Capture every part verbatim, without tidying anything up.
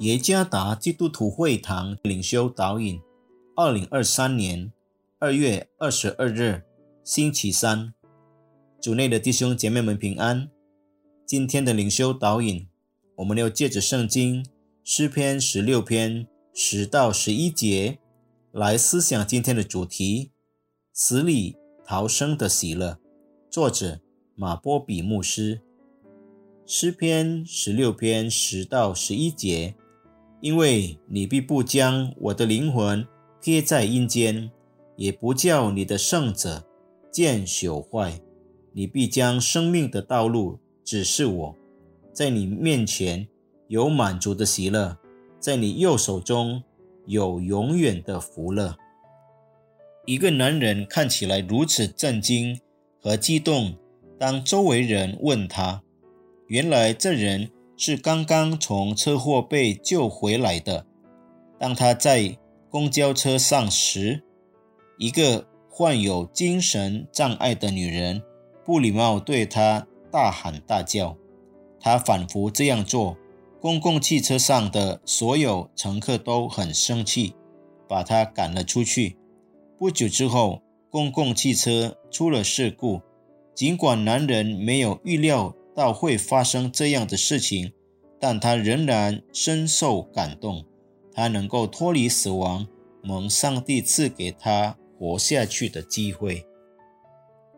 耶加达基督徒会堂领袖导引，二零二三年二月二十二日，星期三。主内的弟兄姐妹们平安。今天的领袖导引，我们要借着圣经诗篇十六篇十到十一节来思想今天的主题，死里逃生的喜乐。作者马波比牧师。诗篇十六篇十到十一节，因为你必不将我的灵魂贴在阴间，也不叫你的圣者见朽坏。你必将生命的道路指示我，在你面前有满足的喜乐，在你右手中有永远的福乐。一个男人看起来如此震惊和激动，当周围人问他，原来这人是刚刚从车祸被救回来的。当他在公交车上时，一个患有精神障碍的女人不礼貌对他大喊大叫，他反复这样做，公共汽车上的所有乘客都很生气，把他赶了出去。不久之后，公共汽车出了事故，尽管男人没有预料到会发生这样的事情，但他仍然深受感动，他能够脱离死亡，蒙上帝赐给他活下去的机会。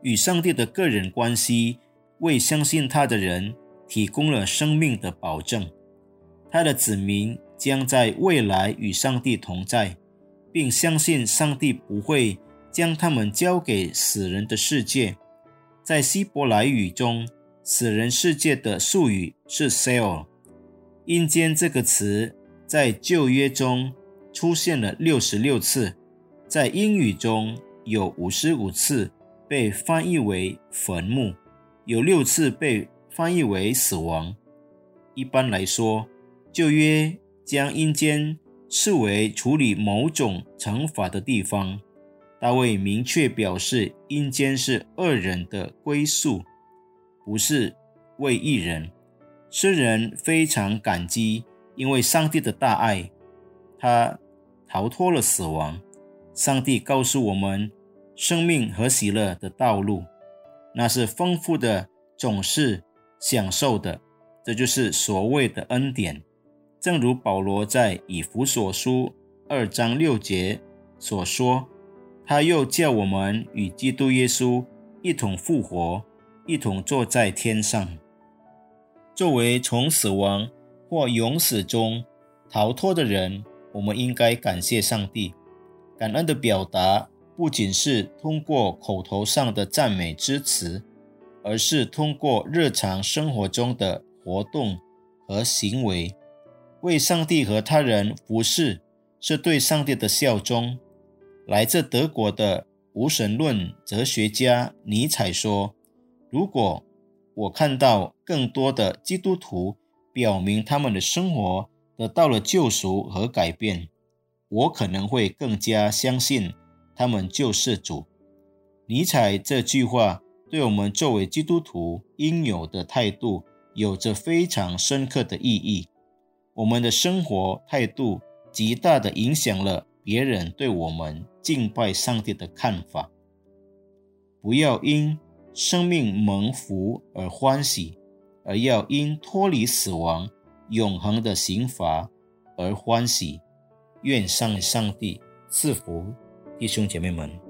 与上帝的个人关系为相信他的人提供了生命的保证，他的子民将在未来与上帝同在，并相信上帝不会将他们交给死人的世界。在希伯来语中，死人世界的术语是 Sheol。 阴间这个词在旧约中出现了六十六次，在英语中有五十五次被翻译为坟墓，有六次被翻译为死亡。一般来说，旧约将阴间视为处理某种惩罚的地方。大卫明确表示，阴间是恶人的归宿，不是为一人。诗人非常感激，因为上帝的大爱，他逃脱了死亡。上帝告诉我们生命和喜乐的道路，那是丰富的，总是享受的，这就是所谓的恩典。正如保罗在以弗所书二章六节所说，他又叫我们与基督耶稣一同复活，一同坐在天上。作为从死亡或永死中逃脱的人，我们应该感谢上帝。感恩的表达不仅是通过口头上的赞美之词，而是通过日常生活中的活动和行为。为上帝和他人服侍是对上帝的效忠。来自德国的无神论哲学家尼采说，如果我看到更多的基督徒表明他们的生活得到了救赎和改变，我可能会更加相信他们救世主。尼采这句话对我们作为基督徒应有的态度有着非常深刻的意义。我们的生活态度极大地影响了别人对我们敬拜上帝的看法。不要因生命蒙福而欢喜，而要因脱离死亡永恒的刑罚而欢喜。愿上上帝赐福弟兄姐妹们。